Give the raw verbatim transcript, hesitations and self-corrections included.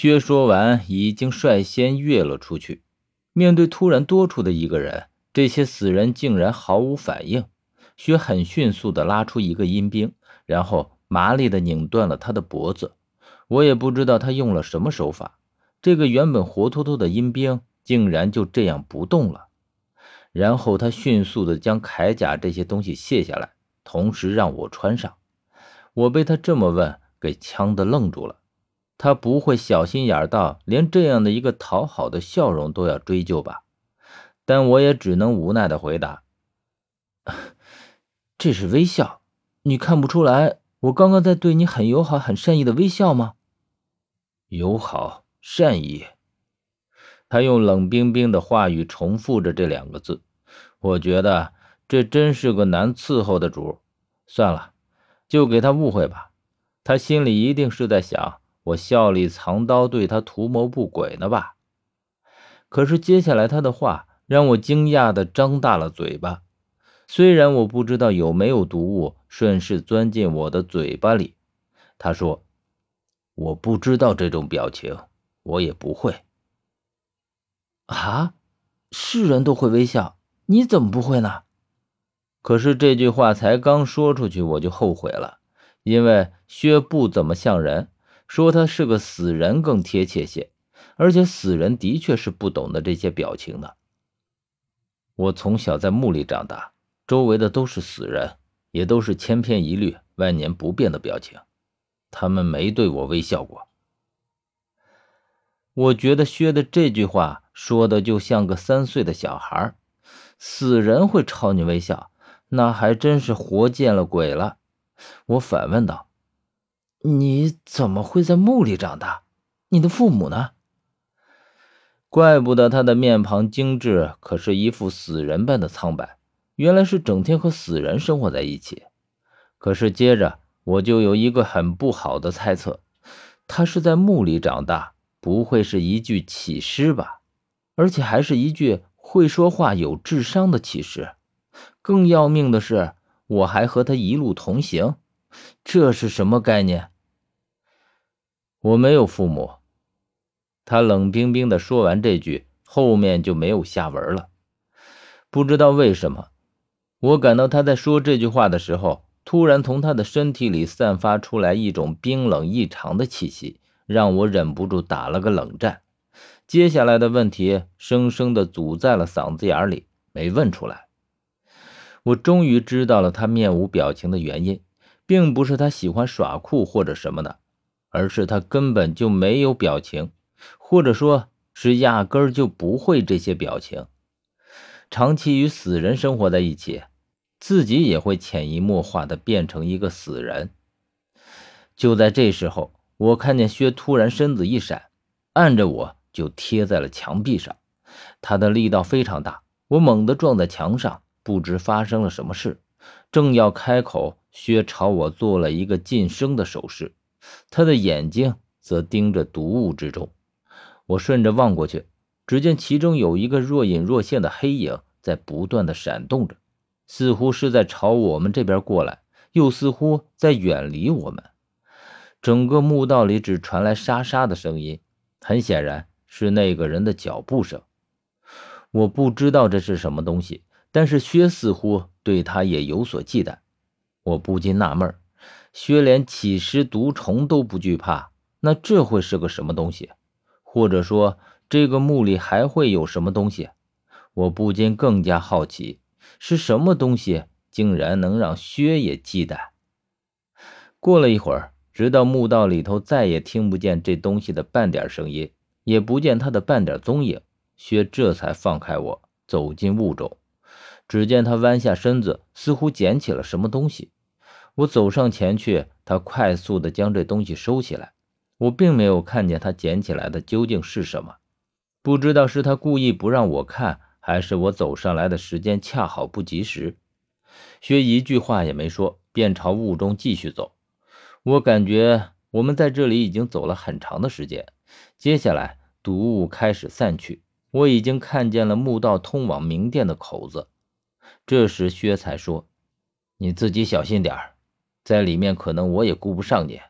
薛说完已经率先跃了出去。面对突然多出的一个人，这些死人竟然毫无反应。薛很迅速地拉出一个阴兵，然后麻利地拧断了他的脖子。我也不知道他用了什么手法，这个原本活脱脱的阴兵竟然就这样不动了。然后他迅速地将铠甲这些东西卸下来，同时让我穿上。我被他这么问给呛得愣住了。他不会小心眼到连这样的一个讨好的笑容都要追究吧？但我也只能无奈地回答，这是微笑，你看不出来我刚刚在对你很友好很善意的微笑吗？友好善意，他用冷冰冰的话语重复着这两个字。我觉得这真是个难伺候的主，算了，就给他误会吧。他心里一定是在想，我笑里藏刀，对他图谋不轨呢吧？可是接下来他的话让我惊讶地张大了嘴巴，虽然我不知道有没有毒物顺势钻进我的嘴巴里。他说，我不知道这种表情，我也不会。啊，是人都会微笑，你怎么不会呢？可是这句话才刚说出去我就后悔了，因为薛不怎么像人，说他是个死人更贴切些，而且死人的确是不懂得这些表情的。我从小在墓里长大，周围的都是死人，也都是千篇一律万年不变的表情，他们没对我微笑过。我觉得薛的这句话说的就像个三岁的小孩，死人会朝你微笑，那还真是活见了鬼了。我反问道，你怎么会在墓里长大？你的父母呢？怪不得他的面庞精致，可是一副死人般的苍白，原来是整天和死人生活在一起。可是接着我就有一个很不好的猜测，他是在墓里长大，不会是一具起尸吧？而且还是一具会说话有智商的起尸。更要命的是，我还和他一路同行，这是什么概念？我没有父母。他冷冰冰地说完这句，后面就没有下文了。不知道为什么，我感到他在说这句话的时候，突然从他的身体里散发出来一种冰冷异常的气息，让我忍不住打了个冷战。接下来的问题生生地堵在了嗓子眼里，没问出来。我终于知道了他面无表情的原因，并不是他喜欢耍酷或者什么的，而是他根本就没有表情，或者说是压根儿就不会这些表情。长期与死人生活在一起，自己也会潜移默化地变成一个死人。就在这时候，我看见薛突然身子一闪，按着我就贴在了墙壁上，他的力道非常大，我猛地撞在墙上，不知发生了什么事。正要开口，薛朝我做了一个噤声的手势，他的眼睛则盯着毒雾之中。我顺着望过去，只见其中有一个若隐若现的黑影在不断的闪动着，似乎是在朝我们这边过来，又似乎在远离我们。整个墓道里只传来沙沙的声音，很显然是那个人的脚步声。我不知道这是什么东西，但是薛似乎对他也有所忌惮。我不禁纳闷，薛连起尸毒虫都不惧怕，那这会是个什么东西？或者说这个墓里还会有什么东西？我不禁更加好奇，是什么东西竟然能让薛也忌惮？过了一会儿，直到墓道里头再也听不见这东西的半点声音，也不见他的半点踪影，薛这才放开我，走进雾中。只见他弯下身子，似乎捡起了什么东西。我走上前去，他快速地将这东西收起来。我并没有看见他捡起来的究竟是什么，不知道是他故意不让我看，还是我走上来的时间恰好不及时。薛一句话也没说，便朝雾中继续走。我感觉我们在这里已经走了很长的时间。接下来毒雾开始散去，我已经看见了墓道通往明殿的口子。这时薛才说，你自己小心点儿，在里面可能我也顾不上你。